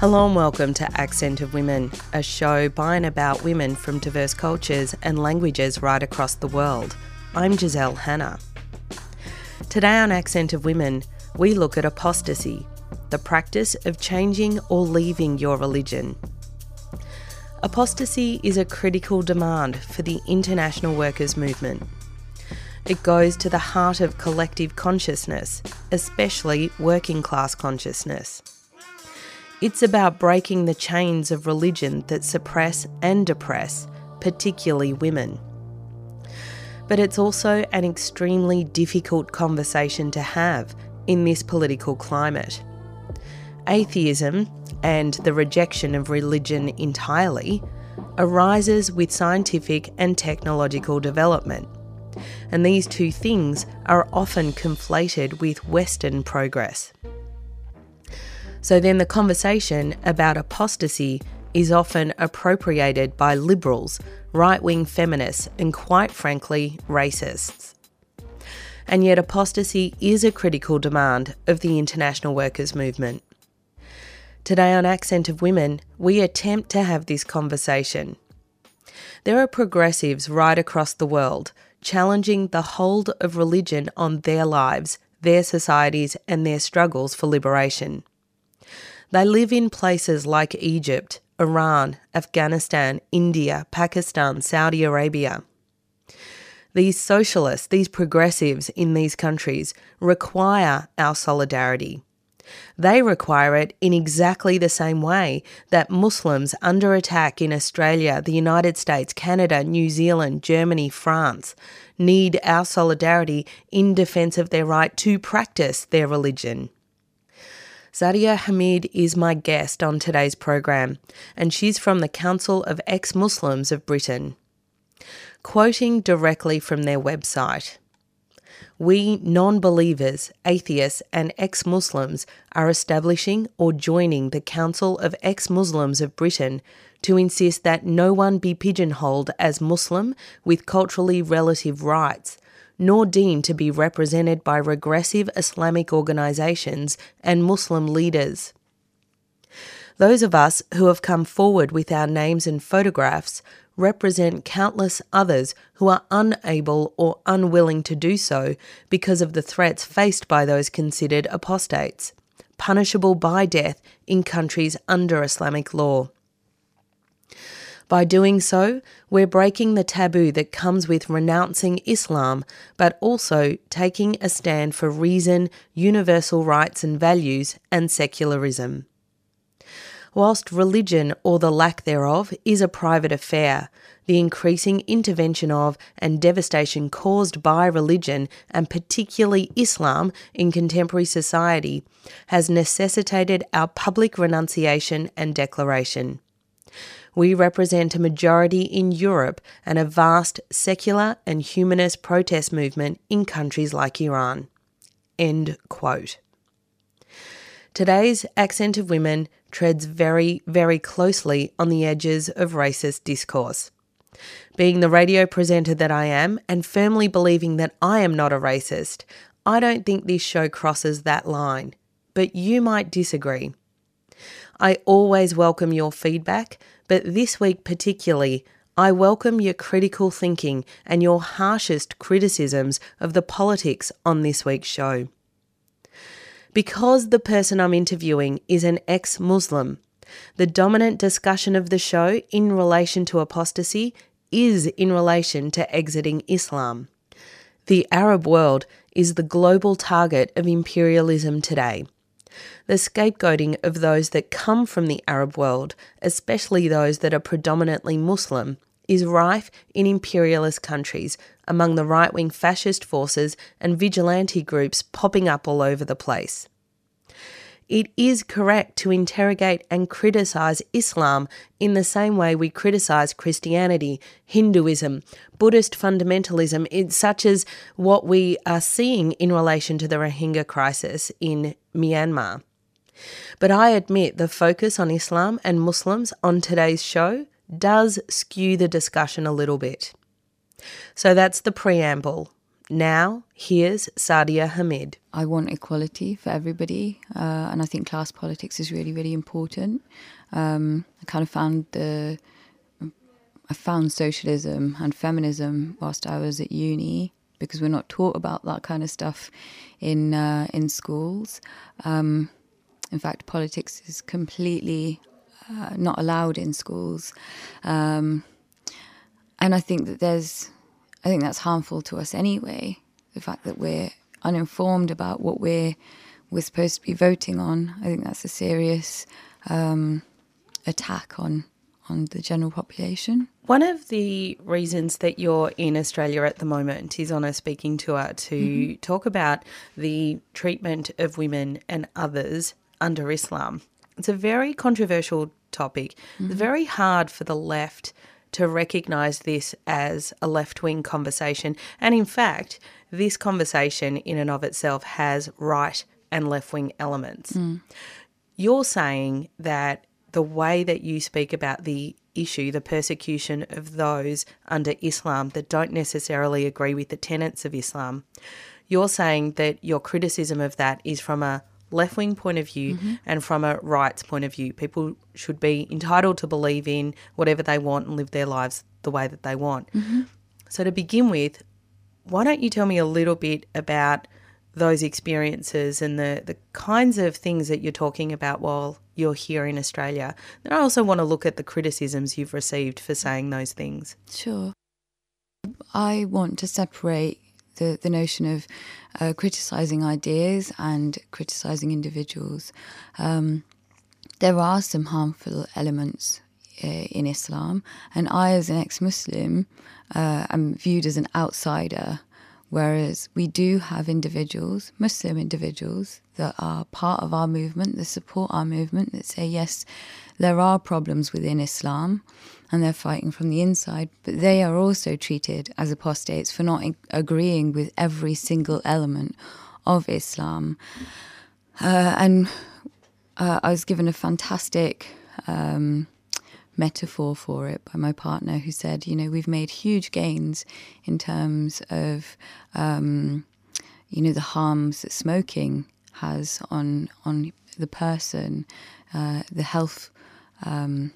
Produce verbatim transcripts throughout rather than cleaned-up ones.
Hello and welcome to Accent of Women, a show by and about women from diverse cultures and languages right across the world. I'm Giselle Hanna. Today on Accent of Women, we look at apostasy, the practice of changing or leaving your religion. Apostasy is a critical demand for the international workers' movement. It goes to the heart of collective consciousness, especially working class consciousness. It's about breaking the chains of religion that suppress and oppress, particularly women. But it's also an extremely difficult conversation to have in this political climate. Atheism, and the rejection of religion entirely, arises with scientific and technological development, and these two things are often conflated with Western progress. So then the conversation about apostasy is often appropriated by liberals, right-wing feminists, and quite frankly, racists. And yet apostasy is a critical demand of the international workers' movement. Today on Accent of Women, we attempt to have this conversation. There are progressives right across the world challenging the hold of religion on their lives, their societies, and their struggles for liberation. They live in places like Egypt, Iran, Afghanistan, India, Pakistan, Saudi Arabia. These socialists, these progressives in these countries require our solidarity. They require it in exactly the same way that Muslims under attack in Australia, the United States, Canada, New Zealand, Germany, France need our solidarity in defence of their right to practice their religion. Sadia Hamid is my guest on today's program, and she's from the Council of Ex-Muslims of Britain. Quoting directly from their website, "We non-believers, atheists and ex-Muslims are establishing or joining the Council of Ex-Muslims of Britain to insist that no one be pigeonholed as Muslim with culturally relative rights, nor deemed to be represented by regressive Islamic organisations and Muslim leaders. Those of us who have come forward with our names and photographs represent countless others who are unable or unwilling to do so because of the threats faced by those considered apostates, punishable by death in countries under Islamic law. By doing so, we're breaking the taboo that comes with renouncing Islam, but also taking a stand for reason, universal rights and values, and secularism. Whilst religion, or the lack thereof, is a private affair, the increasing intervention of and devastation caused by religion, and particularly Islam, in contemporary society, has necessitated our public renunciation and declaration. We represent a majority in Europe and a vast secular and humanist protest movement in countries like Iran." End quote. Today's Accent of Women treads very, very closely on the edges of racist discourse. Being the radio presenter that I am and firmly believing that I am not a racist, I don't think this show crosses that line, but you might disagree. I always welcome your feedback, but this week particularly, I welcome your critical thinking and your harshest criticisms of the politics on this week's show. Because the person I'm interviewing is an ex-Muslim, the dominant discussion of the show in relation to apostasy is in relation to exiting Islam. The Arab world is the global target of imperialism today. The scapegoating of those that come from the Arab world, especially those that are predominantly Muslim, is rife in imperialist countries, among the right-wing fascist forces and vigilante groups popping up all over the place. It is correct to interrogate and criticise Islam in the same way we criticise Christianity, Hinduism, Buddhist fundamentalism, such as what we are seeing in relation to the Rohingya crisis in Myanmar. But I admit the focus on Islam and Muslims on today's show does skew the discussion a little bit. So that's the preamble. Now, here's Sadia Hamid. I want equality for everybody, uh, and I think class politics is really, really important. Um, I kind of found the... I found socialism and feminism whilst I was at uni, because we're not taught about that kind of stuff in uh, in schools. Um, in fact, politics is completely uh, not allowed in schools, um, and I think that there's, I think that's harmful to us anyway. The fact that we're uninformed about what we're we're supposed to be voting on, I think that's a serious um, attack on. on the general population. One of the reasons that you're in Australia at the moment is on a speaking tour to mm-hmm. talk about the treatment of women and others under Islam. It's a very controversial topic. Mm-hmm. It's very hard for the left to recognise this as a left-wing conversation. And in fact, this conversation in and of itself has right and left-wing elements. Mm. You're saying that the way that you speak about the issue, the persecution of those under Islam that don't necessarily agree with the tenets of Islam, you're saying that your criticism of that is from a left-wing point of view mm-hmm. and from a rights point of view. People should be entitled to believe in whatever they want and live their lives the way that they want. Mm-hmm. So to begin with, why don't you tell me a little bit about those experiences and the, the kinds of things that you're talking about while you're here in Australia. Then I also want to look at the criticisms you've received for saying those things. Sure. I want to separate the, the notion of uh, criticising ideas and criticising individuals. Um, there are some harmful elements uh, in Islam, and I, as an ex-Muslim, uh, am viewed as an outsider. Whereas we do have individuals, Muslim individuals, that are part of our movement, that support our movement, that say, yes, there are problems within Islam and they're fighting from the inside, but they are also treated as apostates for not agreeing with every single element of Islam. Uh, and uh, I was given a fantastic um metaphor for it by my partner, who said, you know, we've made huge gains in terms of, um, you know, the harms that smoking has on on the person, uh, the health um,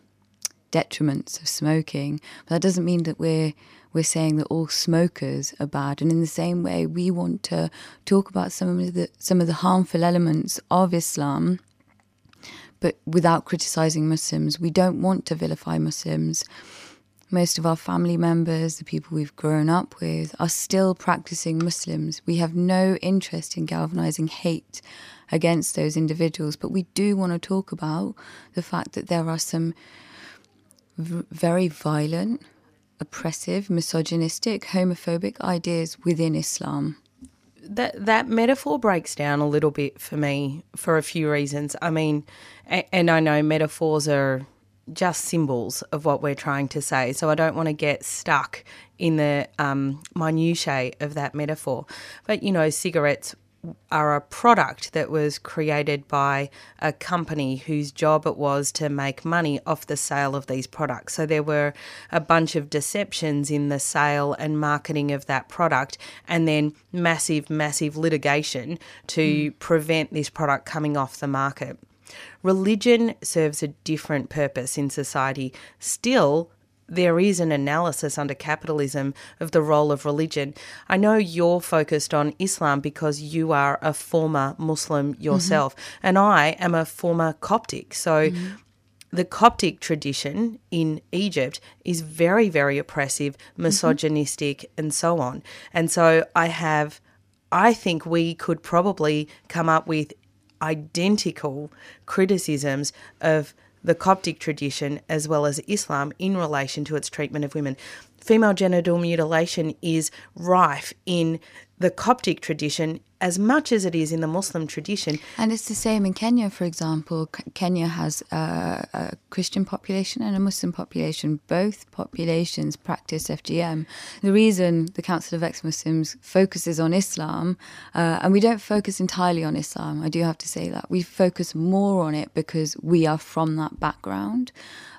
detriments of smoking. But that doesn't mean that we're we're saying that all smokers are bad. And in the same way, we want to talk about some of the some of the harmful elements of Islam, but without criticising Muslims. We don't want to vilify Muslims. Most of our family members, the people we've grown up with, are still practising Muslims. We have no interest in galvanising hate against those individuals, but we do want to talk about the fact that there are some v- very violent, oppressive, misogynistic, homophobic ideas within Islam. That that metaphor breaks down a little bit for me for a few reasons. I mean, and, and I know metaphors are just symbols of what we're trying to say, so I don't want to get stuck in the um, minutiae of that metaphor. But, you know, cigarettes are a product that was created by a company whose job it was to make money off the sale of these products. So there were a bunch of deceptions in the sale and marketing of that product, and then massive, massive litigation to mm. prevent this product coming off the market. Religion serves a different purpose in society. Still, there is an analysis under capitalism of the role of religion. I know you're focused on Islam because you are a former Muslim yourself, mm-hmm. and I am a former Coptic. So mm-hmm. the Coptic tradition in Egypt is very, very oppressive, misogynistic, mm-hmm. and so on. And so I have, I think we could probably come up with identical criticisms of the Coptic tradition as well as Islam in relation to its treatment of women. Female genital mutilation is rife in the Coptic tradition as much as it is in the Muslim tradition. And it's the same in Kenya, for example. Kenya has a, a Christian population and a Muslim population. Both populations practice F G M. The reason the Council of Ex-Muslims focuses on Islam, uh, and we don't focus entirely on Islam, I do have to say that. We focus more on it because we are from that background,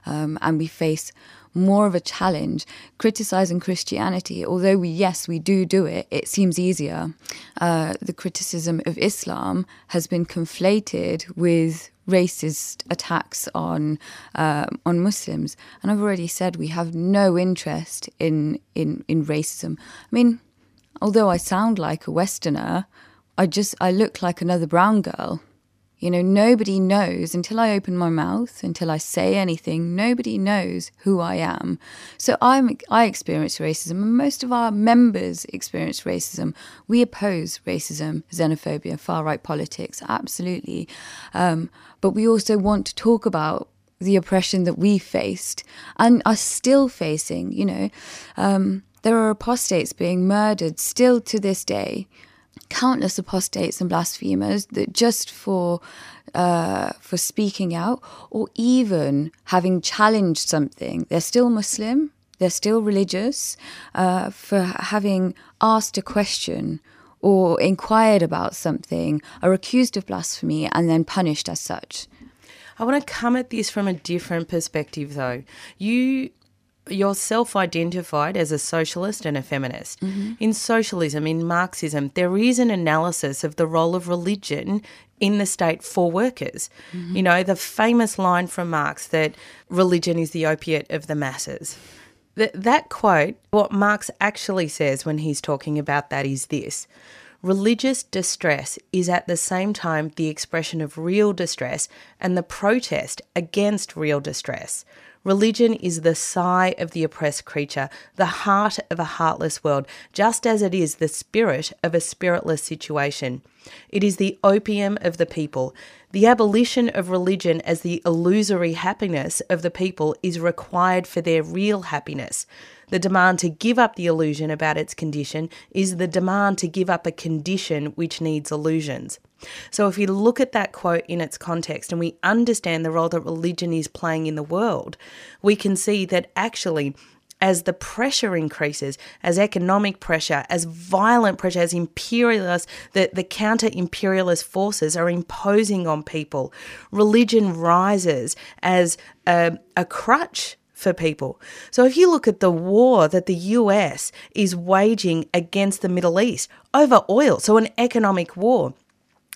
um, and we face more of a challenge. Criticising Christianity, although we, yes, we do do it, it seems easier. Uh, the criticism of Islam has been conflated with racist attacks on uh, on Muslims. And I've already said we have no interest in, in, in racism. I mean, although I sound like a Westerner, I just, I look like another brown girl. You know, nobody knows, until I open my mouth, until I say anything, nobody knows who I am. So I'm, I experience racism, and most of our members experience racism. We oppose racism, xenophobia, far-right politics, absolutely. Um, but we also want to talk about the oppression that we faced and are still facing, you know. Um, there are apostates being murdered still to this day. Countless apostates and blasphemers that just for uh, for speaking out or even having challenged something, they're still Muslim, they're still religious, uh, for having asked a question or inquired about something, are accused of blasphemy and then punished as such. I want to come at this from a different perspective, though. You You're self-identified as a socialist and a feminist. Mm-hmm. In socialism, in Marxism, there is an analysis of the role of religion in the state for workers. Mm-hmm. You know, the famous line from Marx that religion is the opiate of the masses. That, that quote, what Marx actually says when he's talking about that is this: religious distress is at the same time the expression of real distress and the protest against real distress. Religion is the sigh of the oppressed creature, the heart of a heartless world, just as it is the spirit of a spiritless situation. It is the opium of the people. The abolition of religion as the illusory happiness of the people is required for their real happiness. The demand to give up the illusion about its condition is the demand to give up a condition which needs illusions. So if we look at that quote in its context and we understand the role that religion is playing in the world, we can see that actually as the pressure increases, as economic pressure, as violent pressure, as imperialist, the, the counter-imperialist forces are imposing on people, religion rises as a, a crutch for people. So if you look at the war that the U S is waging against the Middle East over oil, so an economic war,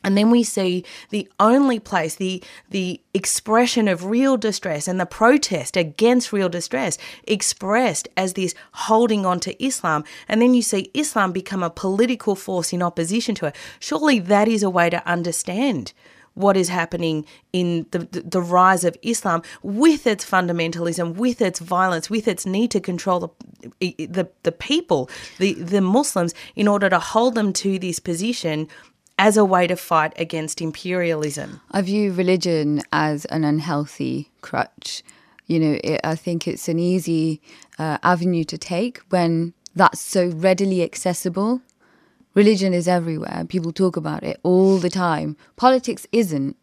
and then we see the only place, the the expression of real distress and the protest against real distress expressed as this holding on to Islam. And then you see Islam become a political force in opposition to it. Surely that is a way to understand what is happening in the, the, the rise of Islam with its fundamentalism, with its violence, with its need to control the the, the people, the, the Muslims, in order to hold them to this position as a way to fight against imperialism. I view religion as an unhealthy crutch. You know, it, I think it's an easy uh, avenue to take when that's so readily accessible. Religion is everywhere. People talk about it all the time. Politics isn't.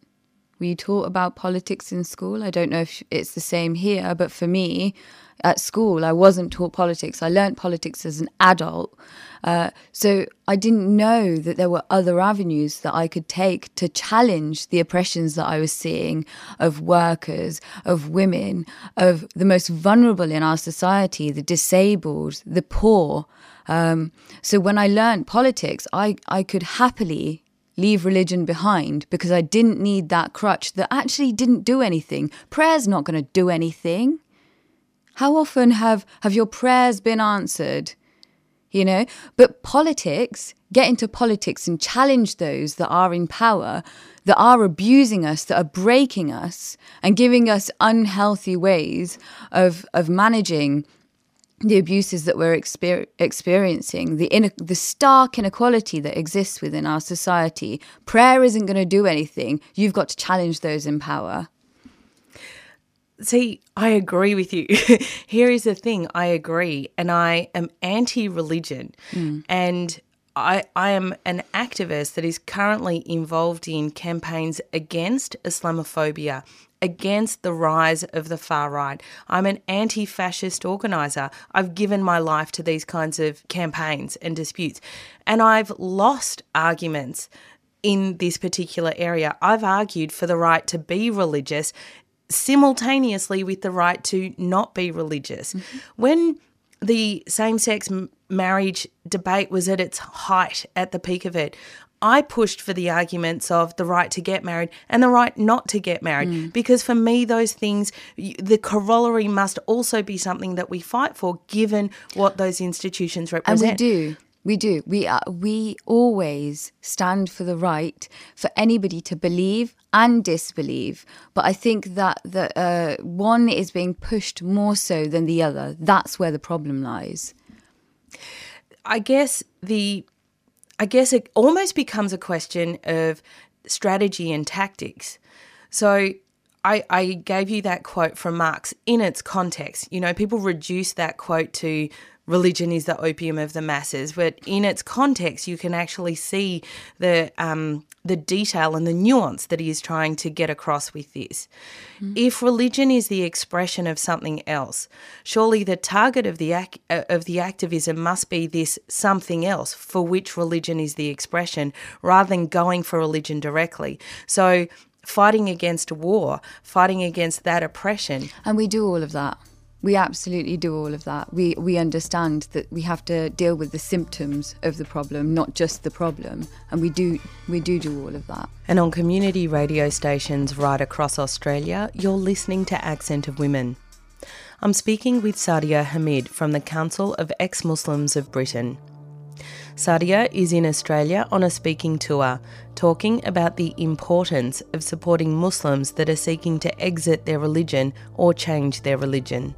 We taught about politics in school. I don't know if it's the same here, but for me, at school, I wasn't taught politics. I learnt politics as an adult. Uh, so I didn't know that there were other avenues that I could take to challenge the oppressions that I was seeing of workers, of women, of the most vulnerable in our society, the disabled, the poor. Um, so when I learnt politics, I, I could happily leave religion behind because I didn't need that crutch that actually didn't do anything. Prayer's not going to do anything. How often have, have your prayers been answered? You know, but politics, get into politics and challenge those that are in power, that are abusing us, that are breaking us and giving us unhealthy ways of, of managing the abuses that we're exper- experiencing, the, in- the stark inequality that exists within our society. Prayer isn't going to do anything. You've got to challenge those in power. See, I agree with you. Here is the thing. I agree, and I am anti-religion, mm. and I, I am an activist that is currently involved in campaigns against Islamophobia, against the rise of the far right. I'm an anti-fascist organiser. I've given my life to these kinds of campaigns and disputes, and I've lost arguments in this particular area. I've argued for the right to be religious simultaneously with the right to not be religious. Mm-hmm. When the same-sex m- marriage debate was at its height, at the peak of it, I pushed for the arguments of the right to get married and the right not to get married, mm. because for me those things, the corollary must also be something that we fight for given what those institutions represent. And we do. We do. We are, we always stand for the right for anybody to believe and disbelieve. But I think that the uh, one is being pushed more so than the other. That's where the problem lies. I guess the, I guess it almost becomes a question of strategy and tactics. So I, I gave you that quote from Marx in its context. You know, people reduce that quote to religion is the opium of the masses, but in its context, you can actually see the um, the detail and the nuance that he is trying to get across with this. Mm. If religion is the expression of something else, surely the target of the ac- of the activism must be this something else for which religion is the expression, rather than going for religion directly. So, fighting against war, fighting against that oppression, and we do all of that. We absolutely do all of that. We we understand that we have to deal with the symptoms of the problem, not just the problem. And we do we do, do all of that. And on community radio stations right across Australia, you're listening to Accent of Women. I'm speaking with Sadia Hamid from the Council of Ex-Muslims of Britain. Sadia is in Australia on a speaking tour, talking about the importance of supporting Muslims that are seeking to exit their religion or change their religion.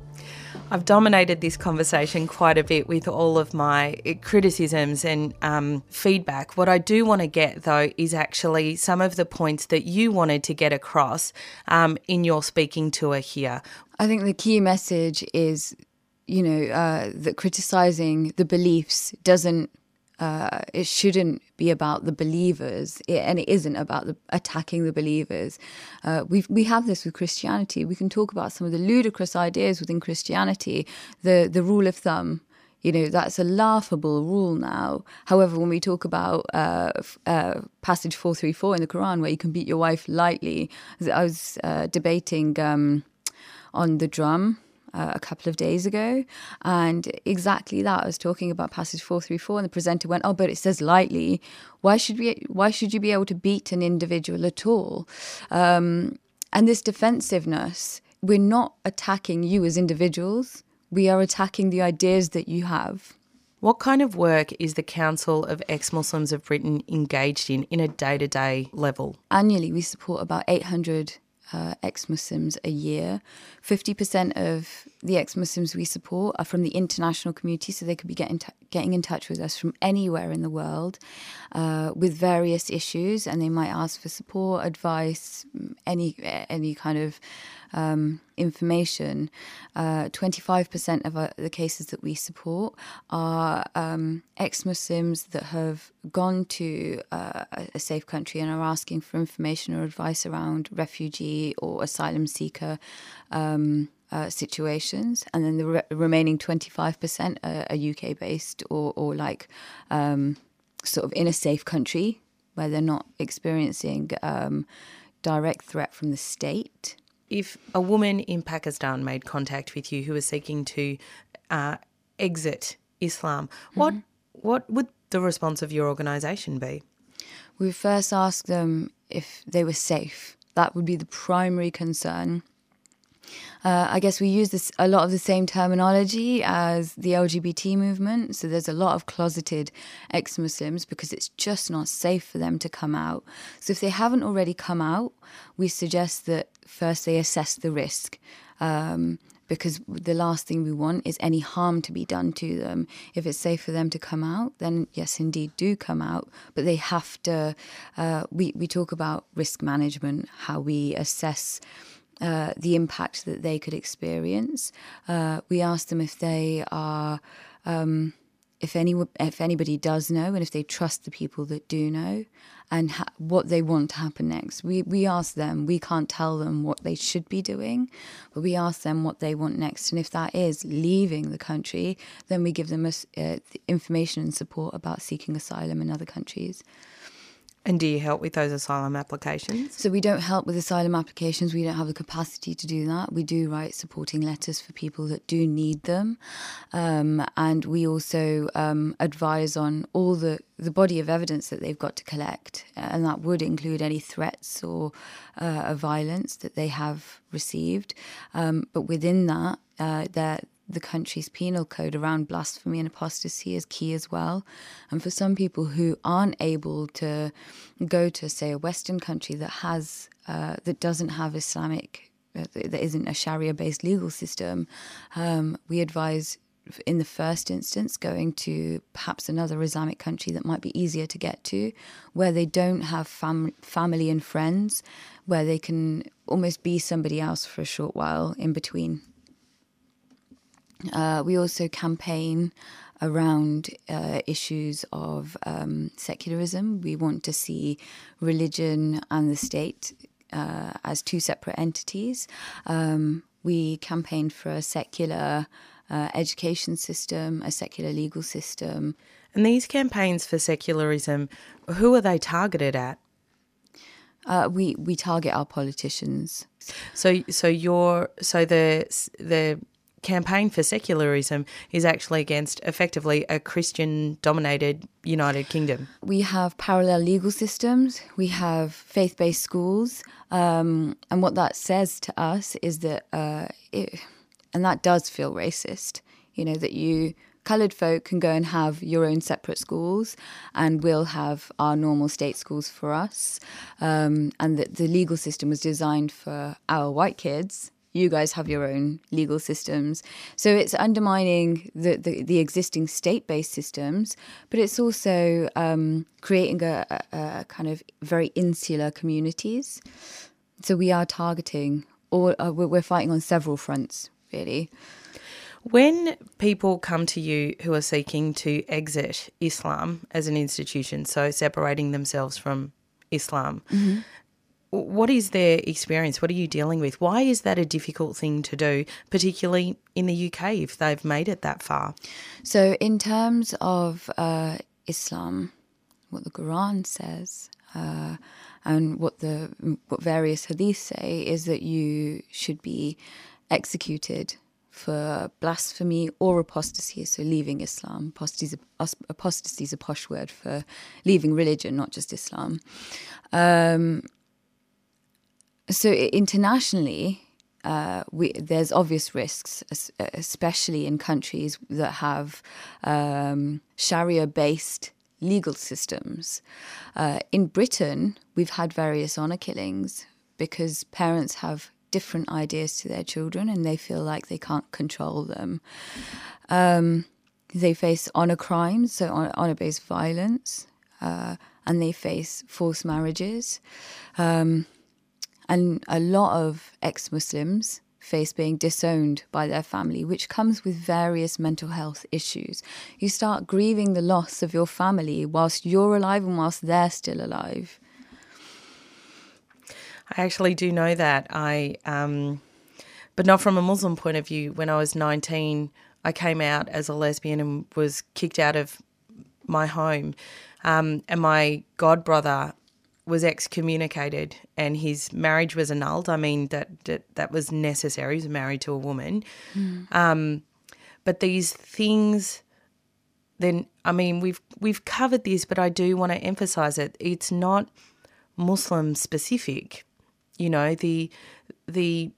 I've dominated this conversation quite a bit with all of my criticisms and um, feedback. What I do want to get, though, is actually some of the points that you wanted to get across um, in your speaking tour here. I think the key message is, you know, uh, that criticising the beliefs doesn't, uh, it shouldn't be about the believers, it, and it isn't about the, attacking the believers. Uh, we we have this with Christianity. We can talk about some of the ludicrous ideas within Christianity, the the rule of thumb. You know, that's a laughable rule now. However, when we talk about uh, uh, passage four thirty-four in the Quran, where you can beat your wife lightly, I was uh, debating um, on the drum Uh, a couple of days ago, and exactly that. I was talking about passage four thirty-four, and the presenter went, "Oh, but it says lightly. Why should we? Why should you be able to beat an individual at all?" Um, and this defensiveness. We're not attacking you as individuals. We are attacking the ideas that you have. What kind of work is the Council of Ex-Muslims of Britain engaged in in a day-to-day level? Annually, we support about eight hundred Uh, ex-Muslims a year. fifty percent of the ex-Muslims we support are from the international community, so they could be getting t- getting in touch with us from anywhere in the world uh, with various issues, and they might ask for support, advice, any any kind of um, information. Uh, twenty-five percent of our, the cases that we support are um, ex-Muslims that have gone to uh, a safe country and are asking for information or advice around refugees or asylum seeker um, uh, situations. And then the re- remaining twenty-five percent are, are U K-based or, or like um, sort of in a safe country where they're not experiencing um, direct threat from the state. If a woman in Pakistan made contact with you who was seeking to uh, exit Islam, mm-hmm. what what would the response of your organisation be? We first ask them if they were safe. That would be the primary concern. Uh, I guess we use this a lot of the same terminology as the L G B T movement. So there's a lot of closeted ex-Muslims because it's just not safe for them to come out. So if they haven't already come out, we suggest that first they assess the risk, um, because the last thing we want is any harm to be done to them. If it's safe for them to come out, then yes, indeed, do come out. But they have to, uh, we, we talk about risk management, how we assess uh, the impact that they could experience. Uh, we ask them if they are, um, if any, if anybody does know, and if they trust the people that do know, and ha- what they want to happen next. We we ask them. We can't tell them what they should be doing, but we ask them what they want next. And if that is leaving the country, then we give them a, uh, information and support about seeking asylum in other countries. And do you help with those asylum applications? So we don't help with asylum applications. We don't have the capacity to do that. We do write supporting letters for people that do need them. Um, and we also um, advise on all the, the body of evidence that they've got to collect. And that would include any threats or uh, violence that they have received. Um, but within that, uh, they're the country's penal code around blasphemy and apostasy is key as well. And for some people who aren't able to go to, say, a Western country that has uh, that doesn't have Islamic, uh, that isn't a Sharia-based legal system, um, we advise in the first instance going to perhaps another Islamic country that might be easier to get to, where they don't have fam- family and friends, where they can almost be somebody else for a short while in between. Uh, we also campaign around uh, issues of um, secularism. We want to see religion and the state uh, as two separate entities. Um, we campaigned for a secular uh, education system, a secular legal system. And these campaigns for secularism, who are they targeted at? Uh, we we target our politicians. So so you're so the the. campaign for secularism is actually against effectively a Christian-dominated United Kingdom. We have parallel legal systems, we have faith-based schools, um, and what that says to us is that, uh, it, and that does feel racist, you know, that you coloured folk can go and have your own separate schools and we'll have our normal state schools for us, um, and that the legal system was designed for our white kids. You guys have your own legal systems. So it's undermining the, the, the existing state-based systems, but it's also um, creating a, a kind of very insular communities. So we are targeting, or uh, we're fighting on several fronts, really. When people come to you who are seeking to exit Islam as an institution, so separating themselves from Islam, mm-hmm. what is their experience? What are you dealing with? Why is that a difficult thing to do, particularly in the U K, if they've made it that far? So in terms of uh, Islam, what the Quran says uh, and what the what various hadiths say is that you should be executed for blasphemy or apostasy, so leaving Islam. Apostasy is a posh word for leaving religion, not just Islam. Um So internationally, uh, we, there's obvious risks, especially in countries that have um, Sharia-based legal systems. Uh, in Britain, we've had various honour killings because parents have different ideas to their children and they feel like they can't control them. Um, they face honour crimes, so honour-based violence, uh, and they face forced marriages. Um And a lot of ex-Muslims face being disowned by their family, which comes with various mental health issues. You start grieving the loss of your family whilst you're alive and whilst they're still alive. I actually do know that. I, um, but not from a Muslim point of view. When I was nineteen, I came out as a lesbian and was kicked out of my home. Um, and my godbrother was excommunicated and his marriage was annulled. I mean, that that, that was necessary. He was married to a woman. Mm. Um, but these things then, I mean, we've we've covered this, but I do want to emphasise it. It's not Muslim specific. You know, the the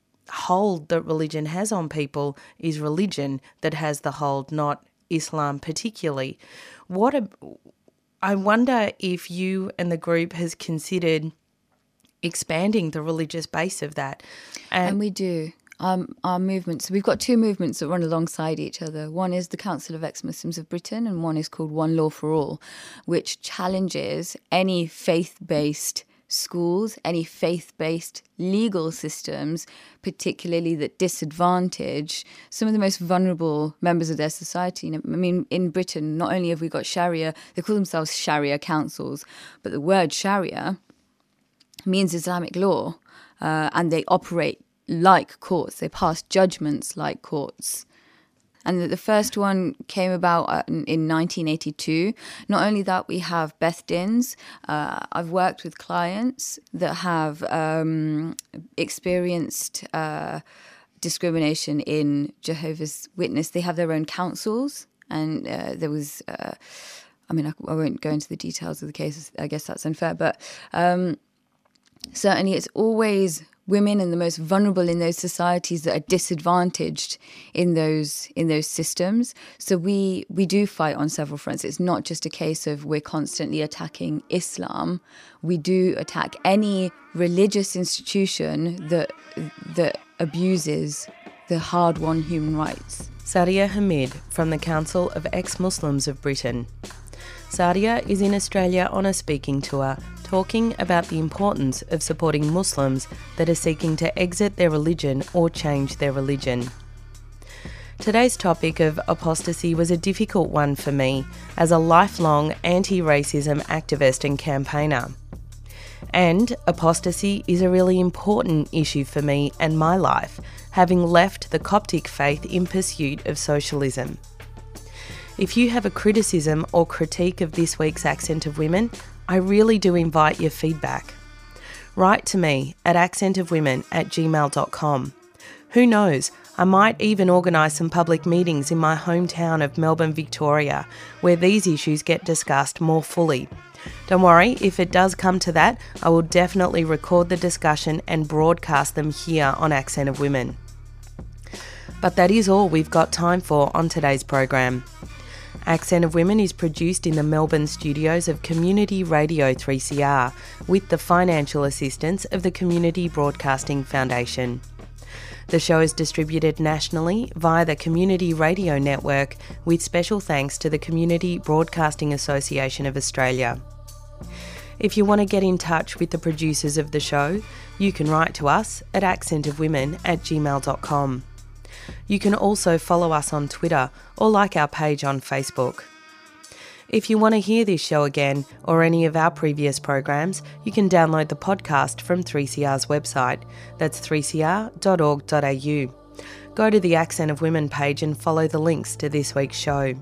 hold that religion has on people is religion that has the hold, not Islam particularly. What a... I wonder if you and the group has considered expanding the religious base of that. And, and we do. Um, our movements, we've got two movements that run alongside each other. One is the Council of Ex-Muslims of Britain and one is called One Law for All, which challenges any faith-based schools, any faith-based legal systems, particularly that disadvantage some of the most vulnerable members of their society. I mean, in Britain, not only have we got Sharia, they call themselves Sharia councils, but the word Sharia means Islamic law, uh, and they operate like courts. They pass judgments like courts. And the first one came about in nineteen eighty-two. Not only that, we have Beth Dins. Uh, I've worked with clients that have um, experienced uh, discrimination in Jehovah's Witness. They have their own councils, and uh, there was... Uh, I mean, I, I won't go into the details of the case. I guess that's unfair. But um, certainly it's always... women and the most vulnerable in those societies that are disadvantaged in those in those systems. So we we do fight on several fronts. It's not just a case of we're constantly attacking Islam. We do attack any religious institution that that abuses the hard-won human rights. Sadia Hamid from the Council of Ex-Muslims of Britain. Sadia is in Australia on a speaking tour, talking about the importance of supporting Muslims that are seeking to exit their religion or change their religion. Today's topic of apostasy was a difficult one for me as a lifelong anti-racism activist and campaigner. And apostasy is a really important issue for me and my life, having left the Coptic faith in pursuit of socialism. If you have a criticism or critique of this week's Accent of Women, I really do invite your feedback. Write to me at accent of women at gmail dot com. Who knows, I might even organise some public meetings in my hometown of Melbourne, Victoria, where these issues get discussed more fully. Don't worry, if it does come to that, I will definitely record the discussion and broadcast them here on Accent of Women. But that is all we've got time for on today's program. Accent of Women is produced in the Melbourne studios of Community Radio three C R with the financial assistance of the Community Broadcasting Foundation. The show is distributed nationally via the Community Radio Network with special thanks to the Community Broadcasting Association of Australia. If you want to get in touch with the producers of the show, you can write to us at accent of women at gmail dot com. You can also follow us on Twitter or like our page on Facebook. If you want to hear this show again or any of our previous programs, you can download the podcast from three C R's website. That's three c r dot org dot a u. Go to the Accent of Women page and follow the links to this week's show.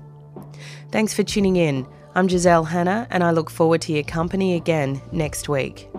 Thanks for tuning in. I'm Giselle Hanna and I look forward to your company again next week.